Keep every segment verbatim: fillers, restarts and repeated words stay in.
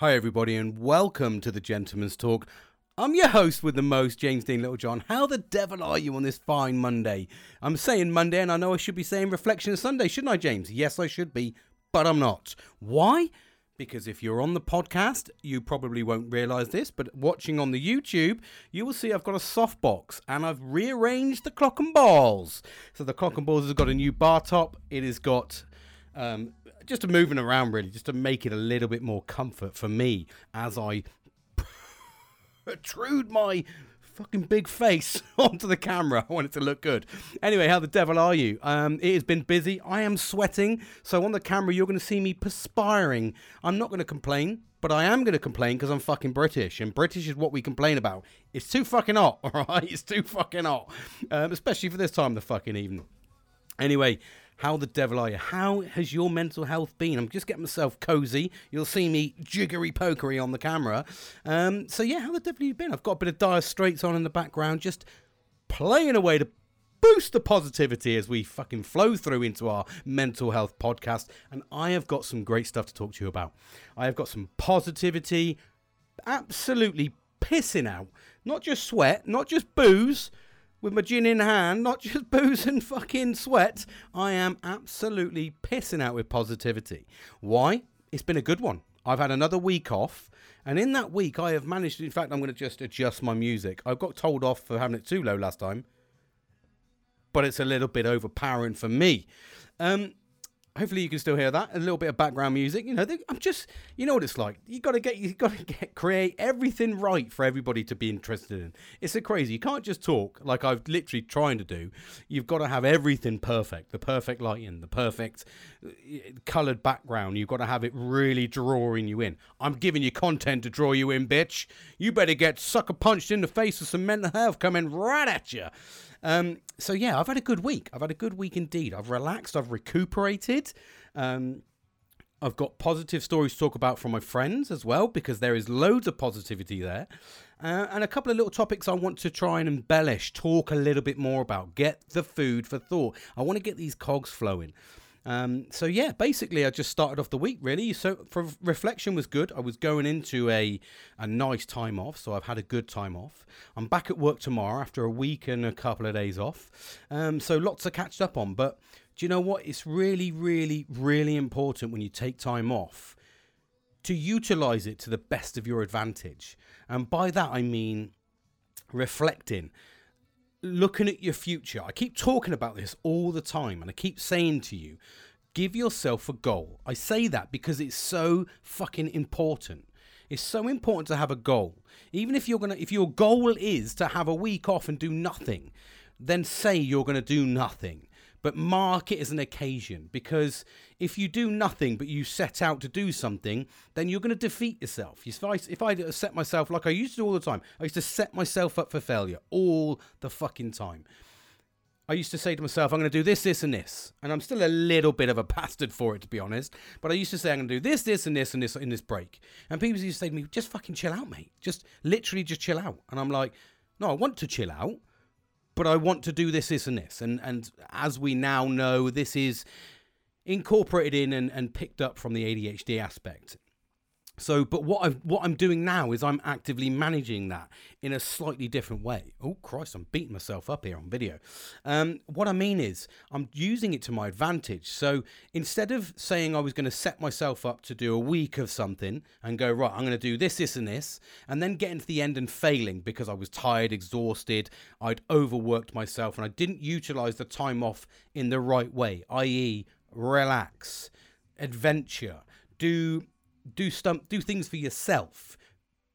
Hi everybody and welcome to the Gentleman's Talk. I'm your host with the most, James Dean Littlejohn. How the devil are you on this fine Monday? I'm saying Monday and I know I should be saying Reflection Sunday, shouldn't I, James? Yes, I should be, but I'm not. Why? Because if you're on the podcast, you probably won't realise this, but watching on the YouTube, you will see I've got a softbox and I've rearranged the clock and balls. So the clock and balls has got a new bar top. It has got... Um, just moving around really, just to make it a little bit more comfort for me as I protrude my fucking big face onto the camera. I want it to look good. Anyway, how the devil are you? Um, it has been busy. I am sweating. So on the camera, you're going to see me perspiring. I'm not going to complain, but I am going to complain because I'm fucking British. And British is what we complain about. It's too fucking hot, all right? It's too fucking hot. Um, especially for this time of the fucking evening. Anyway, how the devil are you? How has your mental health been? I'm just getting myself cozy. You'll see me jiggery-pokery on the camera. Um, so, yeah, how the devil have you been? I've got a bit of Dire Straits on in the background, just playing away to boost the positivity as we fucking flow through into our mental health podcast. And I have got some great stuff to talk to you about. I have got some positivity, absolutely pissing out. Not just sweat, not just booze. With my gin in hand, not just booze and fucking sweat, I am absolutely pissing out with positivity. Why? It's been a good one. I've had another week off, and in that week I have managed to, in fact, I'm going to just adjust my music. I got told off for having it too low last time, but it's a little bit overpowering for me. Um... Hopefully you can still hear that. A little bit of background music. You know, they, I'm just, you know what it's like. You got to get, you got to get, create everything right for everybody to be interested in. It's so crazy. You can't just talk like I've literally trying to do. You've got to have everything perfect. The perfect lighting, the perfect coloured background. You've got to have it really drawing you in. I'm giving you content to draw you in, bitch. You better get sucker punched in the face with some mental health coming right at you. Um, so yeah, I've had a good week. I've had a good week indeed. I've relaxed. I've recuperated. Um, I've got positive stories to talk about from my friends as well, because there is loads of positivity there. Uh, and a couple of little topics I want to try and embellish, talk a little bit more about, get the food for thought. I want to get these cogs flowing. Um, so yeah, basically I just started off the week really. So for reflection was good. I was going into a, a nice time off. So I've had a good time off. I'm back at work tomorrow after a week and a couple of days off. Um, so lots to catch up on, but do you know what? It's really, really, really important when you take time off to utilize it to the best of your advantage. And by that, I mean reflecting. Looking at your future. I keep talking about this all the time and I keep saying to you, give yourself a goal. I say that because it's so fucking important. It's so important to have a goal. Even if you're going to, if your goal is to have a week off and do nothing, then say you're going to do nothing. But mark it as an occasion, because if you do nothing but you set out to do something, then you're going to defeat yourself. If I, if I set myself, like I used to do all the time, I used to set myself up for failure all the fucking time. I used to say to myself, I'm going to do this, this, and this. And I'm still a little bit of a bastard for it, to be honest. But I used to say, I'm going to do this, this, and this, and this in this break. And people used to say to me, just fucking chill out, mate. Just literally just chill out. And I'm like, no, I want to chill out. But I want to do this, this, and this. And and as we now know, this is incorporated in and, and picked up from the A D H D aspect. So, but what I've, what I'm doing now is I'm actively managing that in a slightly different way. Oh, Christ, I'm beating myself up here on video. Um, what I mean is I'm using it to my advantage. So instead of saying I was going to set myself up to do a week of something and go, right, I'm going to do this, this, and this, and then getting to the end and failing because I was tired, exhausted, I'd overworked myself, and I didn't utilize the time off in the right way, that is relax, adventure, do... Do stump, do things for yourself,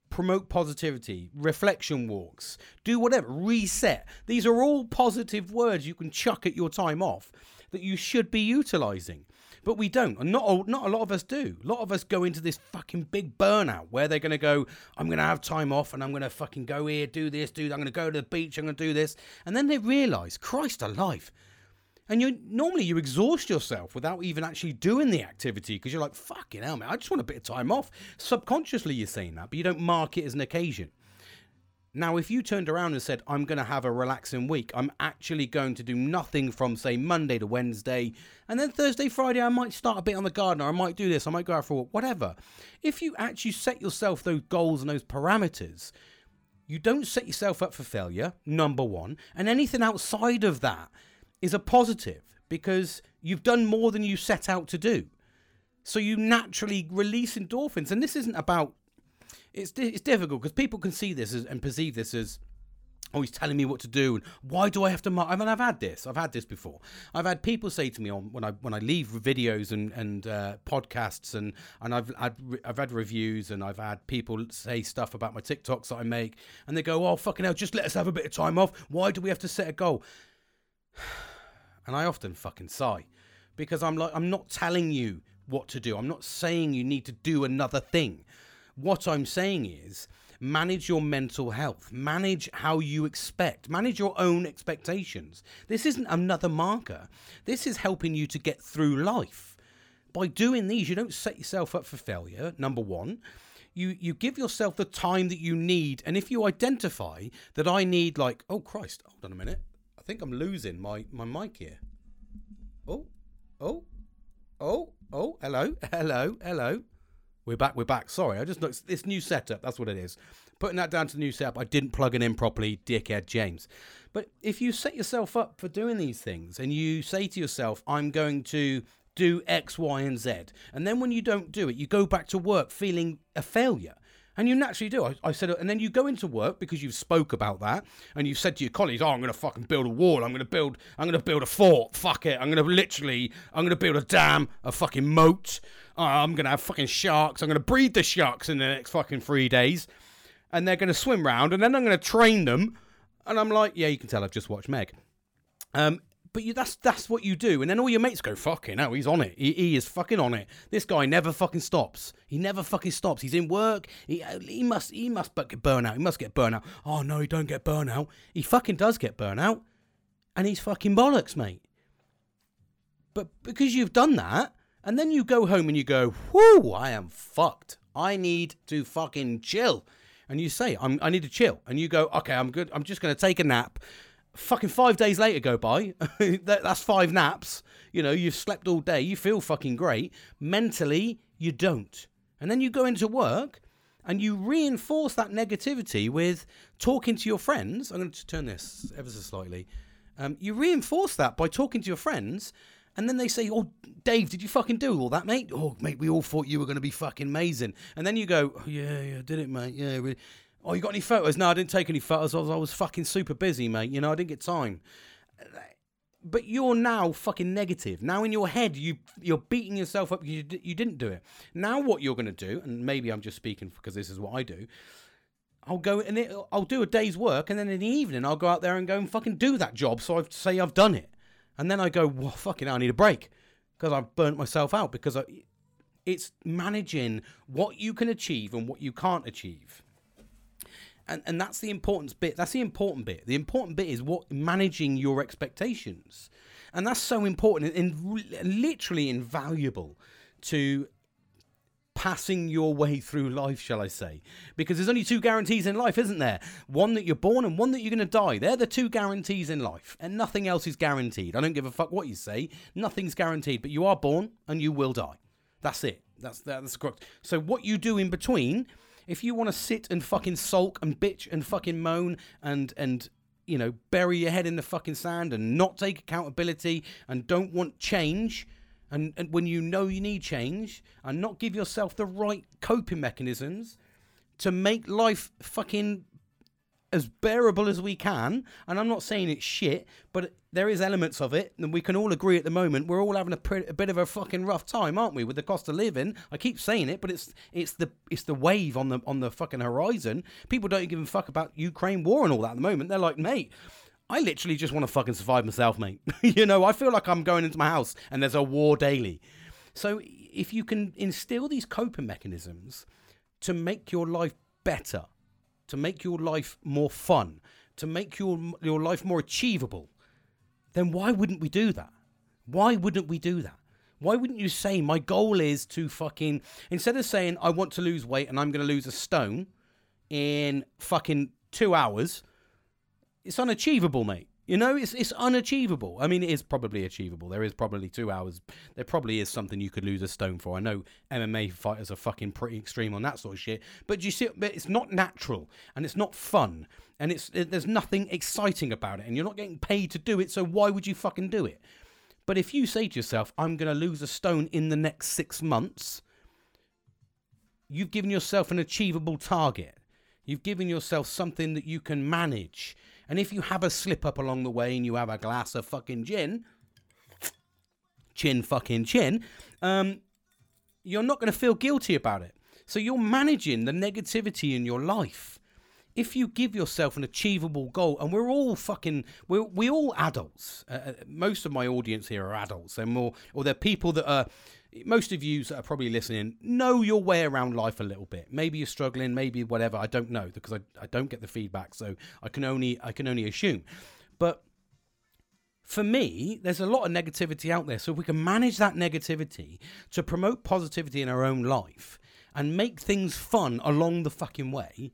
promote positivity, reflection walks, do whatever, reset. These are all positive words you can chuck at your time off that you should be utilising. But we don't, and not, not a lot of us do. A lot of us go into this fucking big burnout where they're going to go, I'm going to have time off and I'm going to fucking go here, do this, do that. I'm going to go to the beach, I'm going to do this. And then they realise, Christ alive. And you normally you exhaust yourself without even actually doing the activity because you're like, fucking hell, man, I just want a bit of time off. Subconsciously, you're saying that, but you don't mark it as an occasion. Now, if you turned around and said, I'm going to have a relaxing week, I'm actually going to do nothing from, say, Monday to Wednesday, and then Thursday, Friday, I might start a bit on the garden, or I might do this, I might go out for a walk, whatever. If you actually set yourself those goals and those parameters, you don't set yourself up for failure, number one, and anything outside of that is a positive because you've done more than you set out to do. So you naturally release endorphins, and this isn't about... It's it's difficult because people can see this as, and perceive this as, oh, he's telling me what to do, and why do I have to mark? I mean, I've had this. I've had this before. I've had people say to me on when I when I leave videos and and uh, podcasts, and and I've I've, I've had reviews, and I've had people say stuff about my TikToks that I make, and they go, oh, fucking hell, just let us have a bit of time off. Why do we have to set a goal? And I often fucking sigh because I'm like, I'm not telling you what to do. I'm not saying you need to do another thing. What I'm saying is manage your mental health, manage how you expect, manage your own expectations. This isn't another marker. This is helping you to get through life. By doing these, you don't set yourself up for failure, number one. You you give yourself the time that you need. And if you identify that I need like, oh, Christ, hold on a minute. I think I'm losing my, my mic here. Oh, oh, oh, oh, hello, hello, hello. We're back, we're back. Sorry, I just noticed this new setup. That's what it is. Putting that down to the new setup. I didn't plug it in properly, dickhead James. But if you set yourself up for doing these things and you say to yourself, I'm going to do X, Y, and Z. And then when you don't do it, you go back to work feeling a failure. And you naturally do. I, I said, and then you go into work because you've spoke about that, and you've said to your colleagues, "Oh, I'm going to fucking build a wall. I'm going to build. I'm going to build a fort. Fuck it. I'm going to literally. I'm going to build a dam, a fucking moat. Oh, I'm going to have fucking sharks. I'm going to breed the sharks in the next fucking three days, and they're going to swim round, and then I'm going to train them." And I'm like, "Yeah, you can tell I've just watched Meg." Um, but you, that's that's what you do, and then all your mates go, "Fucking hell, he's on it. He, he is fucking on it. This guy never fucking stops. He never fucking stops. He's in work. He he must he must get burnout. He must get burnout. Oh no, he don't get burnout. He fucking does get burnout, and he's fucking bollocks, mate. But because you've done that, and then you go home and you go, "Whoo, I am fucked. I need to fucking chill," and you say, "I'm I need to chill," and you go, "Okay, I'm good. I'm just gonna take a nap." Fucking five days later go by, that, that's five naps, you know, you've slept all day, you feel fucking great, mentally, you don't. And then you go into work, and you reinforce that negativity with talking to your friends, I'm going to turn this ever so slightly, um, you reinforce that by talking to your friends, and then they say, oh, Dave, did you fucking do all that, mate? Oh, mate, we all thought you were going to be fucking amazing. And then you go, oh, yeah, yeah, I did it, mate, yeah, really. Oh, you got any photos? No, I didn't take any photos. I was, I was fucking super busy, mate. You know, I didn't get time. But you're now fucking negative. Now in your head, you, you're beating yourself up. You, you didn't do it. Now what you're going to do, and maybe I'm just speaking because this is what I do, I'll go and it, I'll do a day's work, and then in the evening, I'll go out there and go and fucking do that job so I say I've done it. And then I go, well, fucking hell, I need a break because I've burnt myself out because I, it's managing what you can achieve and what you can't achieve. And and that's the important bit. That's the important bit. The important bit is what managing your expectations. And that's so important and literally invaluable to passing your way through life, shall I say. Because there's only two guarantees in life, isn't there? One that you're born and one that you're going to die. They're the two guarantees in life. And nothing else is guaranteed. I don't give a fuck what you say. Nothing's guaranteed. But you are born and you will die. That's it. That's, that's correct. So what you do in between... If you want to sit and fucking sulk and bitch and fucking moan and, and you know, bury your head in the fucking sand and not take accountability and don't want change and, and when you know you need change and not give yourself the right coping mechanisms to make life fucking as bearable as we can, and I'm not saying it's shit, but there is elements of it, and we can all agree at the moment, we're all having a, pr- a bit of a fucking rough time, aren't we, with the cost of living. I keep saying it, but it's it's the it's the wave on the on the fucking horizon. People don't give a fuck about Ukraine war and all that at the moment. They're like, mate, I literally just want to fucking survive myself, mate. You know, I feel like I'm going into my house, and there's a war daily. So if you can instill these coping mechanisms to make your life better, to make your life more fun, to make your your life more achievable, then why wouldn't we do that? Why wouldn't we do that? Why wouldn't you say, my goal is to fucking... Instead of saying, I want to lose weight and I'm going to lose a stone in fucking two hours, it's unachievable, mate. You know, it's it's unachievable. I mean, it is probably achievable. There is probably two hours. There probably is something you could lose a stone for. I know M M A fighters are fucking pretty extreme on that sort of shit. But do you see, but it's not natural and it's not fun and it's it, there's nothing exciting about it and you're not getting paid to do it. So why would you fucking do it? But if you say to yourself, I'm going to lose a stone in the next six months, you've given yourself an achievable target. You've given yourself something that you can manage. And if you have a slip up along the way and you have a glass of fucking gin, chin fucking chin, um, you're not going to feel guilty about it. So you're managing the negativity in your life. If you give yourself an achievable goal, and we're all fucking, we're, we're all adults. Uh, most of my audience here are adults. They're more, or they're people that are, most of you that are probably listening, know your way around life a little bit. Maybe you're struggling, maybe whatever. I don't know because I, I don't get the feedback. So I can only, I can only assume. But for me, there's a lot of negativity out there. So if we can manage that negativity to promote positivity in our own life and make things fun along the fucking way,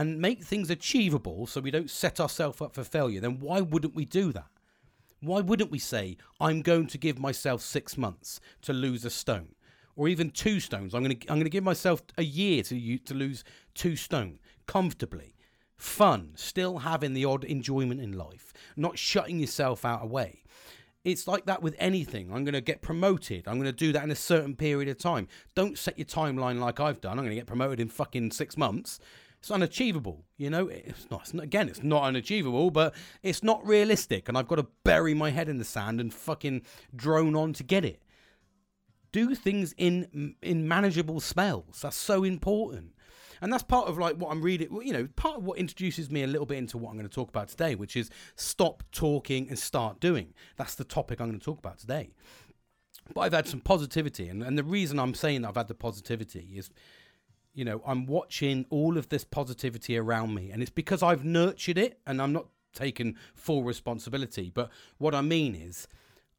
and make things achievable so we don't set ourselves up for failure, then why wouldn't we do that? Why wouldn't we say, I'm going to give myself six months to lose a stone, or even two stones? I'm going to, I'm going to give myself a year to, to lose two stone comfortably. Fun, still having the odd enjoyment in life, not shutting yourself out away. It's like that with anything. I'm going to get promoted. I'm going to do that in a certain period of time. Don't set your timeline like I've done. I'm going to get promoted in fucking six months. It's unachievable, you know, it's not, it's not, again, it's not unachievable, but it's not realistic. And I've got to bury my head in the sand and fucking drone on to get it. Do things in, in manageable spells. That's so important. And that's part of like what I'm reading, you know, part of what introduces me a little bit into what I'm going to talk about today, which is stop talking and start doing. That's the topic I'm going to talk about today. But I've had some positivity. And, and the reason I'm saying that I've had the positivity is, you know, I'm watching all of this positivity around me, and it's because I've nurtured it, and I'm not taking full responsibility. But what I mean is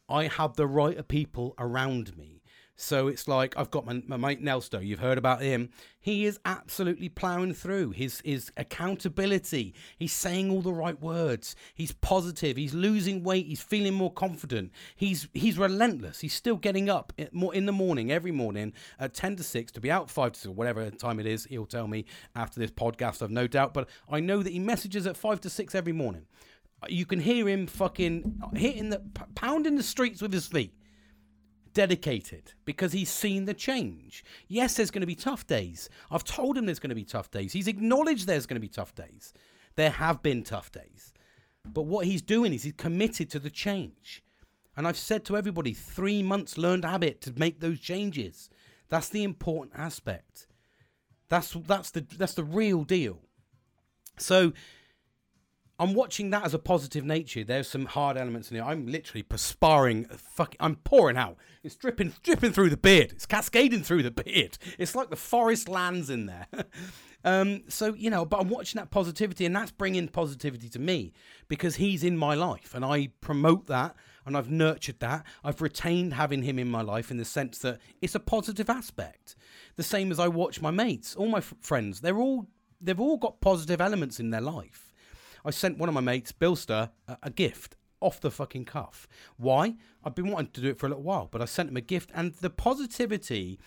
I have the right people around me. So it's like I've got my, my mate Nelstow. You've heard about him. He is absolutely ploughing through his, his accountability. He's saying all the right words. He's positive. He's losing weight. He's feeling more confident. He's he's relentless. He's still getting up in the morning, every morning at ten to six to be out five to six or whatever time it is. He'll tell me after this podcast, I've no doubt. But I know that he messages at five to six every morning. You can hear him fucking hitting the, pounding the streets with his feet. Dedicated, because he's seen the change. Yes, there's going to be tough days. I've told him there's going to be tough days. He's acknowledged there's going to be tough days. There have been tough days. But what he's doing is he's committed to the change. And I've said to everybody, three months learned habit to make those changes. That's the important aspect. That's that's the that's the real deal. So I'm watching that as a positive nature. There's some hard elements in here. I'm literally perspiring. Fuck, I'm pouring out. It's dripping, dripping through the beard. It's cascading through the beard. It's like the forest lands in there. um, so, you know, but I'm watching that positivity, and that's bringing positivity to me because he's in my life and I promote that and I've nurtured that. I've retained having him in my life in the sense that it's a positive aspect. The same as I watch my mates, all my f- friends, they're all, they've all got positive elements in their life. I sent one of my mates, Bilster, a, a gift off the fucking cuff. Why? I've been wanting to do it for a little while, but I sent him a gift, and the positivity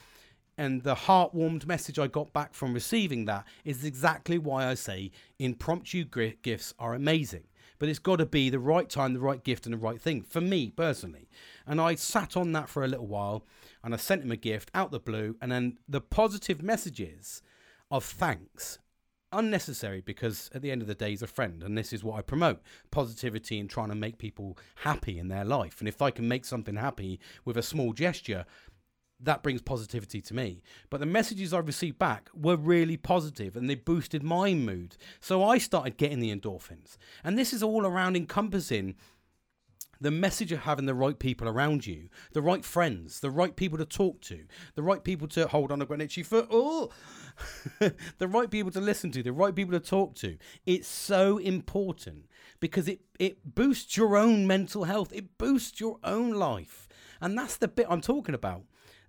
and the heart-warmed message I got back from receiving that is exactly why I say impromptu g- gifts are amazing, but it's got to be the right time, the right gift, and the right thing for me personally. And I sat on that for a little while, and I sent him a gift out the blue, and then the positive messages of thanks. Unnecessary, because at the end of the day he's a friend, and this is what I promote, positivity and trying to make people happy in their life. And if I can make something happy with a small gesture, that brings positivity to me. But the messages I received back were really positive, and they boosted my mood, so I started getting the endorphins. And this is all around encompassing the message of having the right people around you, the right friends, the right people to talk to, the right people to hold on, I've got an itchy foot, oh, the right people to listen to, the right people to talk to. It's so important because it, it boosts your own mental health. It boosts your own life. And that's the bit I'm talking about.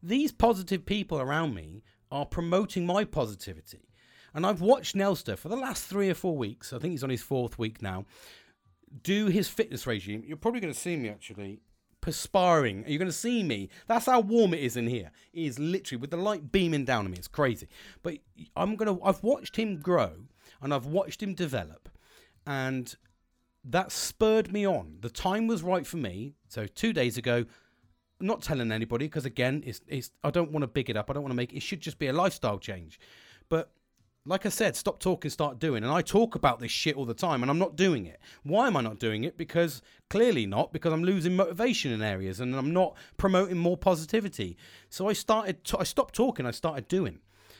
These positive people around me are promoting my positivity. And I've watched Nelstow for the last three or four weeks. I think he's on his fourth week now. Do his fitness regime. You're probably going to see me, actually, perspiring. You're going to see me. That's how warm it is in here. It is literally, with the light beaming down on me, it's crazy. But I'm going to, I've watched him grow, and I've watched him develop. And that spurred me on. The time was right for me. So two days ago, I'm not telling anybody, because again, it's, it's, I don't want to big it up. I don't want to make it. It should just be a lifestyle change. But like I said, stop talking, start doing. And I talk about this shit all the time, and I'm not doing it. Why am I not doing it? Because clearly not, because I'm losing motivation in areas, and I'm not promoting more positivity. So I started, t- I stopped talking, I started doing.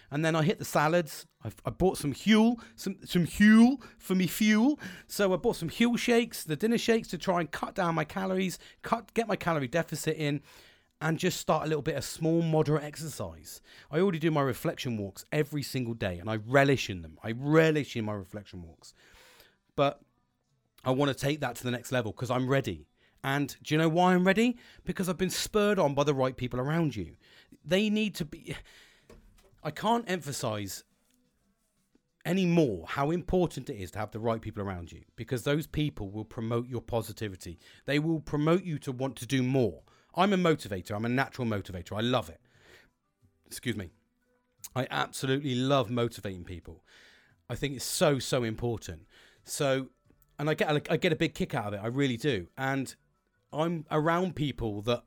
And then I hit the salads. I, I bought some Huel, some some Huel for me fuel. So I bought some Huel shakes, the dinner shakes, to try and cut down my calories, cut get my calorie deficit in, and just start a little bit of small, moderate exercise. I already do my reflection walks every single day, and I relish in them. I relish in my reflection walks. But I want to take that to the next level, because I'm ready. And do you know why I'm ready? Because I've been spurred on by the right people around you. They need to be... I can't emphasize anymore how important it is to have the right people around you, because those people will promote your positivity. They will promote you to want to do more. I'm a motivator. I'm a natural motivator. I love it. Excuse me. I absolutely love motivating people. I think it's so, so important. So, and I get, I get a big kick out of it. I really do. And I'm around people that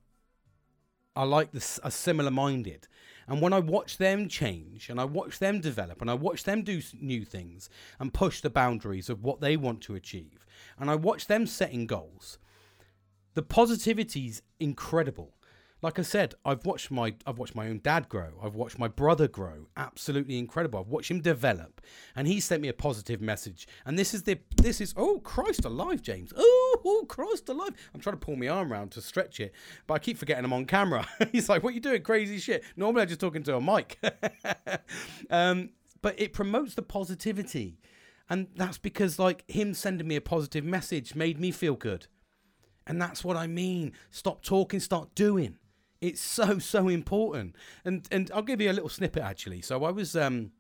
are like this, are similar minded. And when I watch them change, and I watch them develop, and I watch them do new things and push the boundaries of what they want to achieve, and I watch them setting goals, the positivity's incredible. Like I said, I've watched my I've watched my own dad grow. I've watched my brother grow. Absolutely incredible. I've watched him develop, and he sent me a positive message. And this is the this is oh Christ alive, James. Oh, oh Christ alive. I'm trying to pull my arm round to stretch it, but I keep forgetting I'm on camera. He's like, "What are you doing? Crazy shit." Normally, I'm just talking to a mic. um, but it promotes the positivity, and that's because like him sending me a positive message made me feel good, and that's what I mean. Stop talking, start doing. It's so, so important. And and I'll give you a little snippet, actually. So I was um,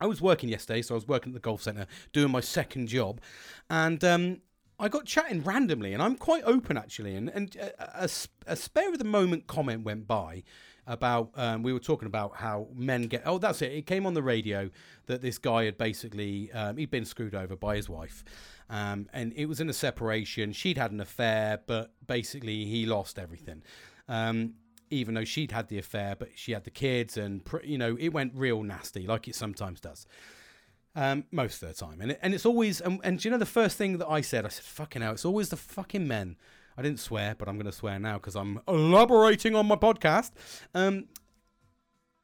I was working yesterday. So I was working at the golf centre doing my second job. And um, I got chatting randomly. And I'm quite open, actually. And, and a, a, a spare of the moment comment went by about... Um, we were talking about how men get... Oh, that's it. It came on the radio that this guy had basically... Um, he'd been screwed over by his wife. Um, and it was in a separation. She'd had an affair, but basically he lost everything. Um even though she'd had the affair, but she had the kids, and, you know, it went real nasty, like it sometimes does, um, most of the time. And it, and it's always, and, and do you know the first thing that I said? I said, fucking hell, it's always the fucking men. I didn't swear, but I'm going to swear now because I'm elaborating on my podcast. Um,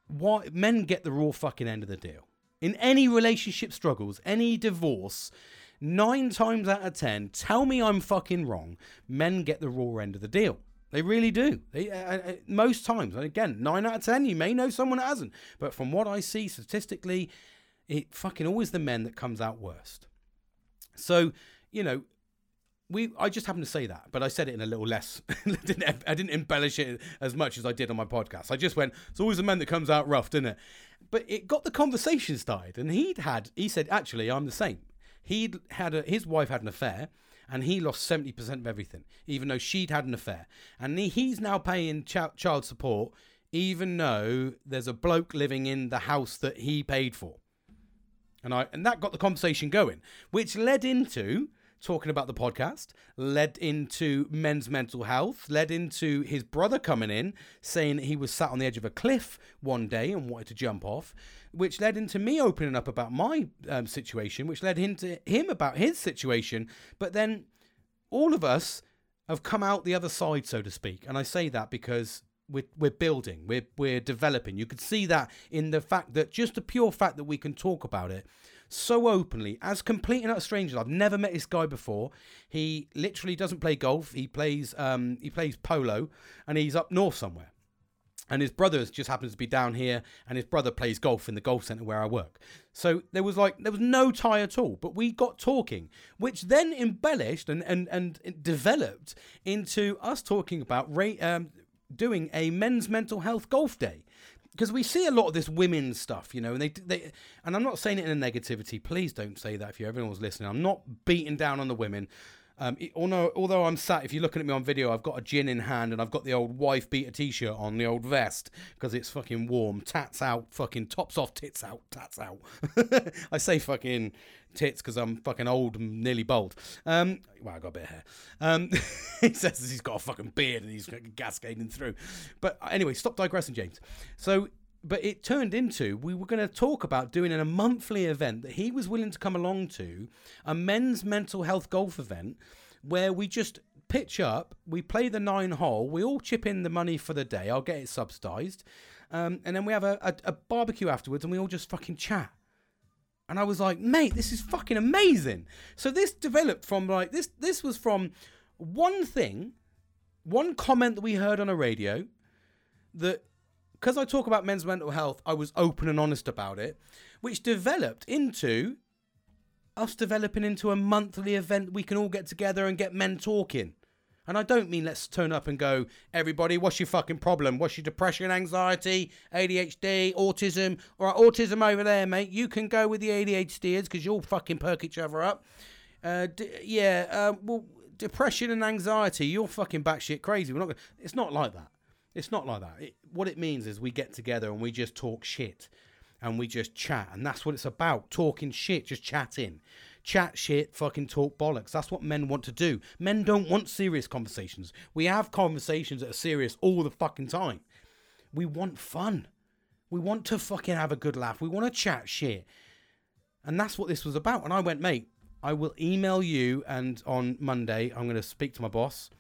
why, men get the raw fucking end of the deal. In any relationship struggles, any divorce, nine times out of ten, tell me I'm fucking wrong, men get the raw end of the deal. They really do. They, uh, uh, most times, and again, nine out of ten, you may know someone that hasn't. But from what I see statistically, it fucking always the men that comes out worst. So, you know, we. I just happened to say that, but I said it in a little less. I, didn't, I didn't embellish it as much as I did on my podcast. I just went, it's always the men that comes out rough, didn't it? But it got the conversation started, and he'd had, he said, actually, I'm the same. He'd had a, his wife had an affair. And he lost seventy percent of everything, even though she'd had an affair. And he's now paying ch- child support, even though there's a bloke living in the house that he paid for. And I and that got the conversation going, which led into talking about the podcast, led into men's mental health, led into his brother coming in, saying that he was sat on the edge of a cliff one day and wanted to jump off, which led into me opening up about my um, situation, which led into him about his situation. But then all of us have come out the other side, so to speak. And I say that because we're, we're building, we're, we're developing. You could see that in the fact that just the pure fact that we can talk about it so openly, as complete and utter strangers. I've never met this guy before. He literally doesn't play golf. He plays um, he plays polo, and he's up north somewhere. And his brother just happens to be down here, and his brother plays golf in the golf centre where I work. So there was like there was no tie at all, but we got talking, which then embellished and and and developed into us talking about ra- um, doing a men's mental health golf day. because we see a lot of this women's stuff, you know, and they, they, and I'm not saying it in a negativity. Please don't say that if you're everyone's listening. I'm not beating down on the women. Um, it, although, although I'm sat, if you're looking at me on video, I've got a gin in hand and I've got the old wife beater t-shirt on, the old vest, because it's fucking warm. Tats out, fucking tops off, tits out, tats out. I say fucking tits because I'm fucking old and nearly bald. Um, well, I got a bit of hair. Um, he says he's got a fucking beard and he's cascading through. But anyway, stop digressing, James. So, but it turned into, we were going to talk about doing a monthly event that he was willing to come along to, a men's mental health golf event, where we just pitch up, we play the nine hole, we all chip in the money for the day, I'll get it subsidised, um, and then we have a, a, a barbecue afterwards and we all just fucking chat. And I was like, mate, this is fucking amazing. So this developed from, like, this, this was from one thing, one comment that we heard on a radio that... because I talk about men's mental health, I was open and honest about it, which developed into us developing into a monthly event we can all get together and get men talking. And I don't mean let's turn up and go, everybody, what's your fucking problem? What's your depression, anxiety, A D H D, autism? All right, autism over there, mate. You can go with the A D H Ders because you'll fucking perk each other up. Uh, d- yeah, uh, well, depression and anxiety, you're fucking batshit crazy. We're not gonna... It's not like that. It's not like that. It, what it means is we get together and we just talk shit and we just chat. And that's what it's about. Talking shit, just chatting. Chat shit, fucking talk bollocks. That's what men want to do. Men don't want serious conversations. We have conversations that are serious all the fucking time. We want fun. We want to fucking have a good laugh. We want to chat shit. And that's what this was about. And I went, mate, I will email you. And on Monday, I'm going to speak to my boss.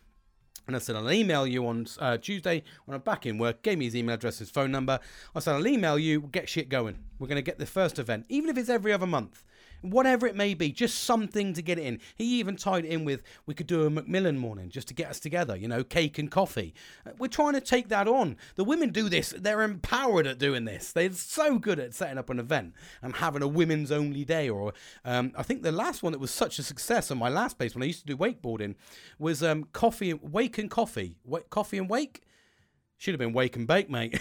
And I said, I'll email you on uh, Tuesday when I'm back in work. Gave me his email address, his phone number. I said, I'll email you. We'll get shit going. We're going to get the first event, even if it's every other month. Whatever it may be, just something to get it in. He even tied it in with, we could do a Macmillan morning just to get us together, you know, cake and coffee. We're trying to take that on. The women do this. They're empowered at doing this. They're so good at setting up an event and having a women's only day. Or um, I think the last one that was such a success on my last place when I used to do wakeboarding was um, coffee, wake and coffee, wake, coffee and wake. Should have been wake and bake, mate.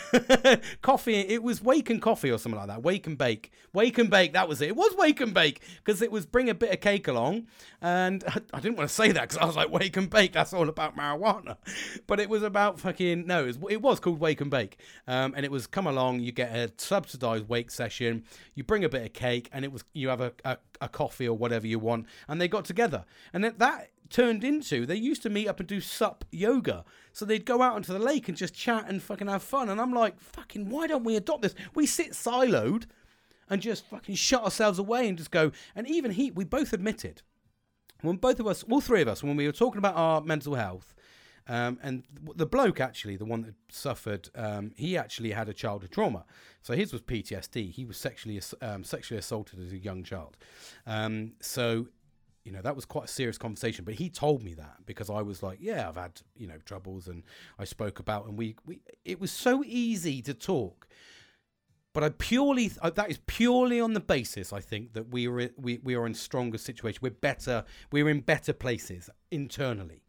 Coffee, it was wake and coffee or something like that. Wake and bake. Wake and bake, that was it. It was wake and bake because it was bring a bit of cake along. And I, I didn't want to say that because I was like, wake and bake, that's all about marijuana. But it was about fucking, no, it was, it was called wake and bake. Um, and it was come along, you get a subsidised wake session, you bring a bit of cake and it was you have a, a, a coffee or whatever you want. And they got together. And that... that turned into, they used to meet up and do sup yoga. So they'd go out onto the lake and just chat and fucking have fun. And I'm like, fucking, why don't we adopt this? We sit siloed and just fucking shut ourselves away and just go. And even he, we both admitted, when both of us, all three of us, when we were talking about our mental health, um, and the bloke actually, the one that suffered, um, he actually had a childhood trauma. So his was P T S D. He was sexually um, sexually assaulted as a young child. Um, so You know, that was quite a serious conversation, but he told me that because I was like, yeah, I've had, you know, troubles and I spoke about and we, we it was so easy to talk. But I purely, that is purely on the basis, I think, that we were, we, we are in stronger situation. We're better, we're in better places internally.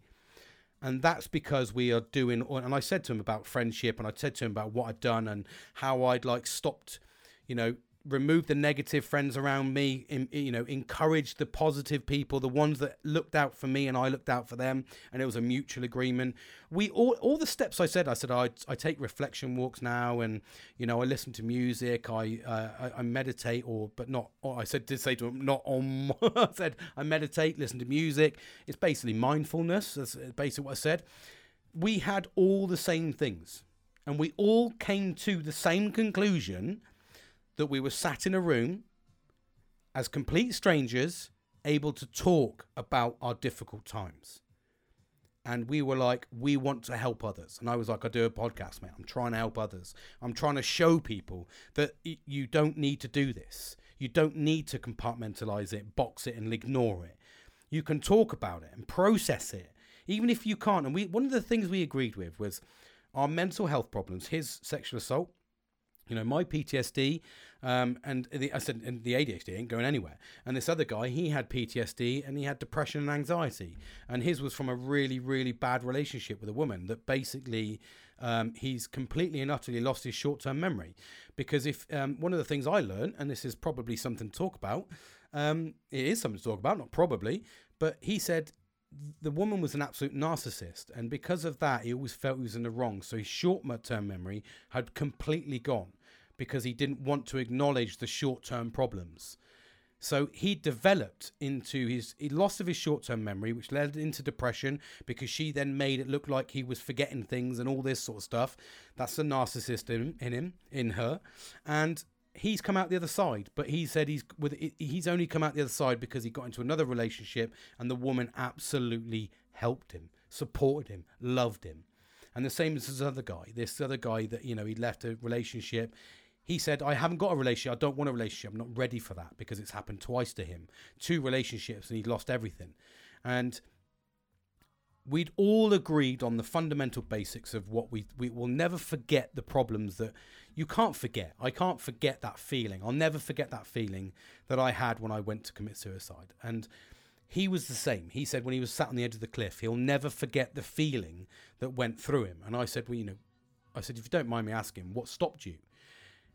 And that's because we are doing, and I said to him about friendship and I said to him about what I'd done and how I'd like stopped, you know, remove the negative friends around me, in, you know, encourage the positive people, the ones that looked out for me and I looked out for them. And it was a mutual agreement. We all, all the steps I said, I said, I, I take reflection walks now and, you know, I listen to music. I, uh, I, I meditate or, but not, or I said, did say to him, not on, I said, I meditate, listen to music. It's basically mindfulness. That's basically what I said. We had all the same things and we all came to the same conclusion that we were sat in a room as complete strangers, able to talk about our difficult times. And we were like, we want to help others. And I was like, I do a podcast, mate. I'm trying to help others. I'm trying to show people that y- you don't need to do this. You don't need to compartmentalize it, box it, and ignore it. You can talk about it and process it, even if you can't. And we, one of the things we agreed with was our mental health problems, his sexual assault, You know, my P T S D um, and the, I said and the A D H D ain't going anywhere. And this other guy, he had P T S D and he had depression and anxiety. And his was from a really, really bad relationship with a woman that basically um, he's completely and utterly lost his short-term memory. Because if um, one of the things I learned, and this is probably something to talk about, um, it is something to talk about, not probably, but he said the woman was an absolute narcissist, and because of that, he always felt he was in the wrong. So his short-term memory had completely gone, because he didn't want to acknowledge the short-term problems. So he developed into his loss of his short-term memory, which led into depression, because she then made it look like he was forgetting things and all this sort of stuff. That's the narcissist in, in him, in her. And he's come out the other side, but he said he's with he's only come out the other side because he got into another relationship, and the woman absolutely helped him, supported him, loved him. And the same as this other guy, this other guy that, you know, he left a relationship. He said, I haven't got a relationship. I don't want a relationship. I'm not ready for that, because it's happened twice to him. Two relationships, and he'd lost everything. And we'd all agreed on the fundamental basics of what we... We will never forget the problems that... You can't forget. I can't forget that feeling. I'll never forget that feeling that I had when I went to commit suicide. And he was the same. He said when he was sat on the edge of the cliff, he'll never forget the feeling that went through him. And I said, well, you know... I said, if you don't mind me asking, what stopped you?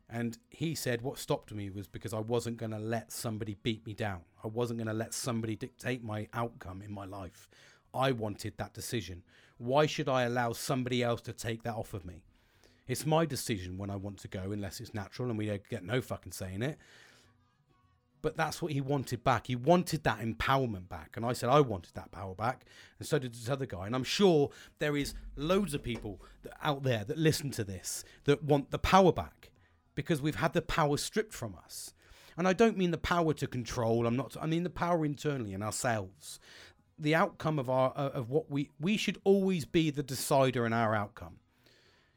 And he said, what stopped me was because I wasn't going to let somebody beat me down. I wasn't going to let somebody dictate my outcome in my life. I wanted that decision. Why should I allow somebody else to take that off of me? It's my decision when I want to go, unless it's natural and we don't get no fucking say in it. But that's what he wanted back. He wanted that empowerment back. And I said, I wanted that power back. And so did this other guy. And I'm sure there is loads of people that, out there that listen to this that want the power back, because we've had the power stripped from us. And I don't mean the power to control. I'm not. I mean the power internally in ourselves. The outcome of our uh, of what we we should always be the decider in our outcome.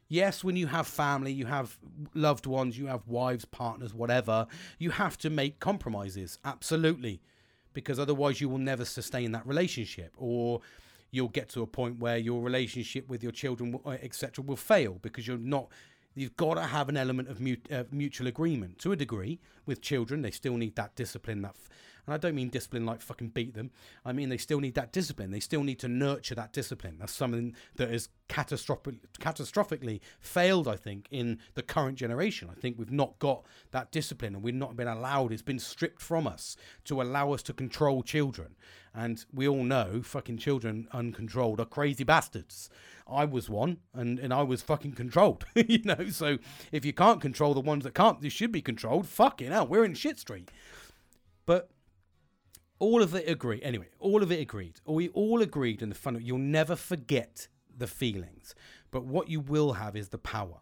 Yes, when you have family, you have loved ones, you have wives, partners, whatever, you have to make compromises, absolutely, because otherwise you will never sustain that relationship, or you'll get to a point where your relationship with your children, et cetera, will fail because you're not. You've got to have an element of mut- uh, mutual agreement to a degree with children. They still need that discipline. That, f- and I don't mean discipline like fucking beat them. I mean, they still need that discipline. They still need to nurture that discipline. That's something that has catastrophic, catastrophically failed, I think, in the current generation. I think we've not got that discipline, and we've not been allowed. It's been stripped from us to allow us to control children. And we all know fucking children uncontrolled are crazy bastards. I was one, and, and I was fucking controlled, you know? So if you can't control the ones that can't, they should be controlled. Fucking hell, we're in shit street. But all of it agreed. Anyway, all of it agreed. We all agreed in the fun. You'll never forget the feelings. But what you will have is the power.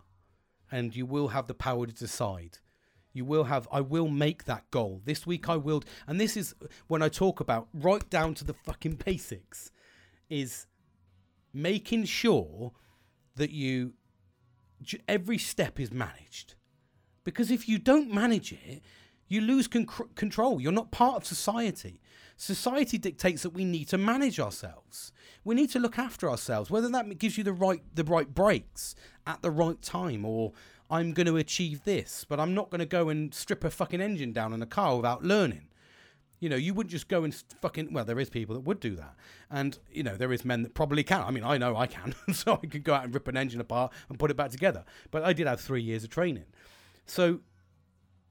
And you will have the power to decide. You will have, I will make that goal. This week I will. And this is when I talk about right down to the fucking basics is... making sure that you every step is managed, because if you don't manage it, you lose con- control. You're not part of society. Society dictates that we need to manage ourselves. We need to look after ourselves, whether that gives you the right the right breaks at the right time, or I'm going to achieve this, but I'm not going to go and strip a fucking engine down in a car without learning. You know, you wouldn't just go and fucking... Well, there is people that would do that. And, you know, there is men that probably can. I mean, I know I can. So I could go out and rip an engine apart and put it back together. But I did have three years of training. So,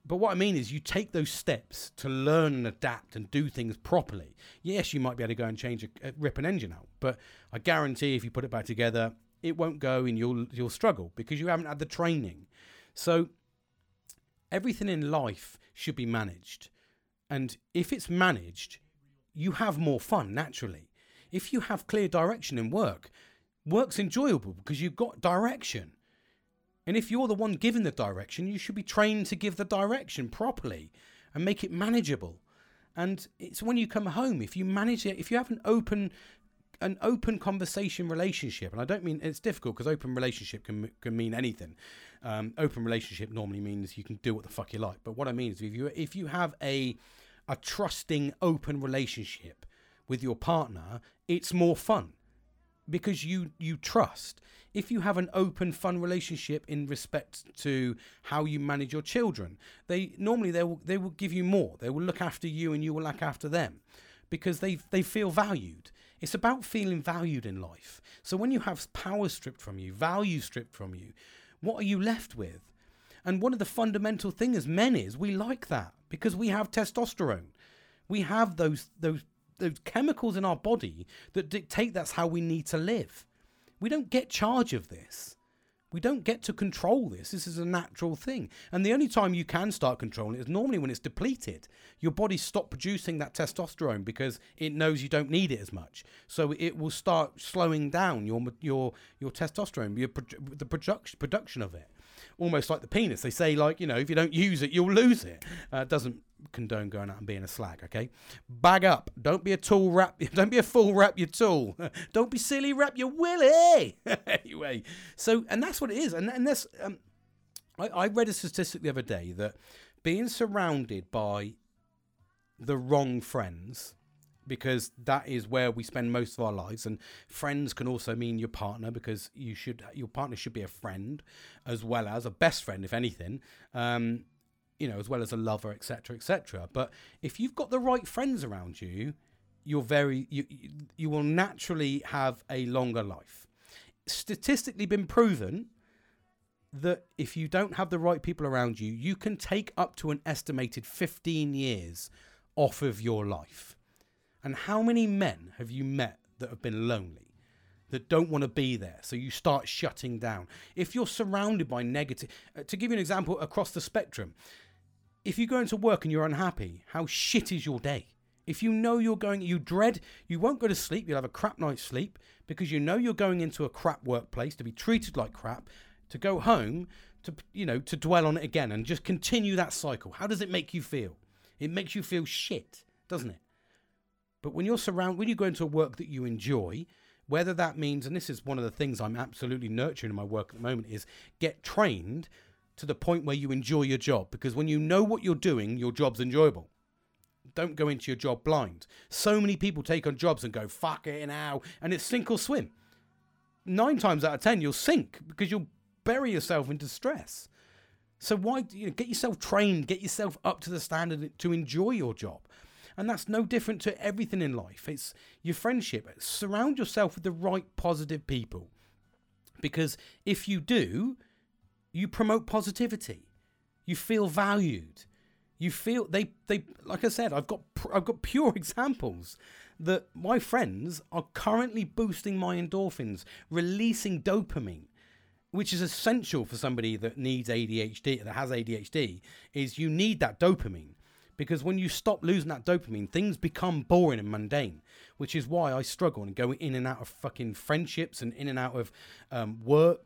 but what I mean is you take those steps to learn and adapt and do things properly. Yes, you might be able to go and change, a, uh, rip an engine out. But I guarantee if you put it back together, it won't go and you'll you'll struggle because you haven't had the training. So everything in life should be managed. And if it's managed, you have more fun, naturally. If you have clear direction in work, work's enjoyable because you've got direction. And if you're the one giving the direction, you should be trained to give the direction properly and make it manageable. And it's when you come home, if you manage it, if you have an open... an open conversation relationship, and I don't mean it's difficult because open relationship can can mean anything. Um, open relationship normally means you can do what the fuck you like. But what I mean is if you if you have a a trusting, open relationship with your partner, it's more fun. because you, you trust. If you have an open, fun relationship in respect to how you manage your children, they normally they will they will give you more. They will look after you, and you will look after them, because they they feel valued. It's about feeling valued in life. So when you have power stripped from you, value stripped from you, what are you left with? And one of the fundamental things as men is we like that, because we have testosterone. We have those those those chemicals in our body that dictate that's how we need to live. We don't get charge of this. We don't get to control this. This is a natural thing. And the only time you can start controlling it is normally when it's depleted. Your body stops producing that testosterone because it knows you don't need it as much. So it will start slowing down your your your testosterone, your, the production production of it. Almost like the penis. They say, like, you know, if you don't use it, you'll lose it. Uh, doesn't condone going out and being a slag, okay? Bag up. Don't be a tool wrap. Don't be a fool wrap your tool. Don't be silly wrap your willy. Anyway, so, and that's what it is. And, and that's, um, I, I read a statistic the other day that being surrounded by the wrong friends, because that is where we spend most of our lives. And friends can also mean your partner, because you should your partner should be a friend as well as a best friend, if anything, um, you know, as well as a lover, et cetera, et cetera. But if you've got the right friends around you, you're very you you will naturally have a longer life. Statistically been proven that if you don't have the right people around you, you can take up to an estimated fifteen years off of your life. And how many men have you met that have been lonely, that don't want to be there? So you start shutting down. If you're surrounded by negative, uh, to give you an example across the spectrum, if you go into work and you're unhappy, how shit is your day? If you know you're going, you dread, you won't go to sleep, you'll have a crap night's sleep, because you know you're going into a crap workplace to be treated like crap, to go home, to, you know, to dwell on it again and just continue that cycle. How does it make you feel? It makes you feel shit, doesn't it? But when you're surrounded, when you go into a work that you enjoy, whether that means, and this is one of the things I'm absolutely nurturing in my work at the moment, is get trained to the point where you enjoy your job. Because when you know what you're doing, your job's enjoyable. Don't go into your job blind. So many people take on jobs and go, fuck it now, and it's sink or swim. Nine times out of ten, you'll sink because you'll bury yourself in distress. So why, you know, get yourself trained, get yourself up to the standard to enjoy your job. And that's no different to everything in life. It's your friendship. Surround yourself with the right positive people. Because if you do, you promote positivity. You feel valued. You feel they, they like I said, I've got I've got pure examples that my friends are currently boosting my endorphins, releasing dopamine, which is essential for somebody that needs A D H D, that has A D H D, is you need that dopamine. Because when you stop losing that dopamine, things become boring and mundane, which is why I struggle and go in and out of fucking friendships and in and out of um, work,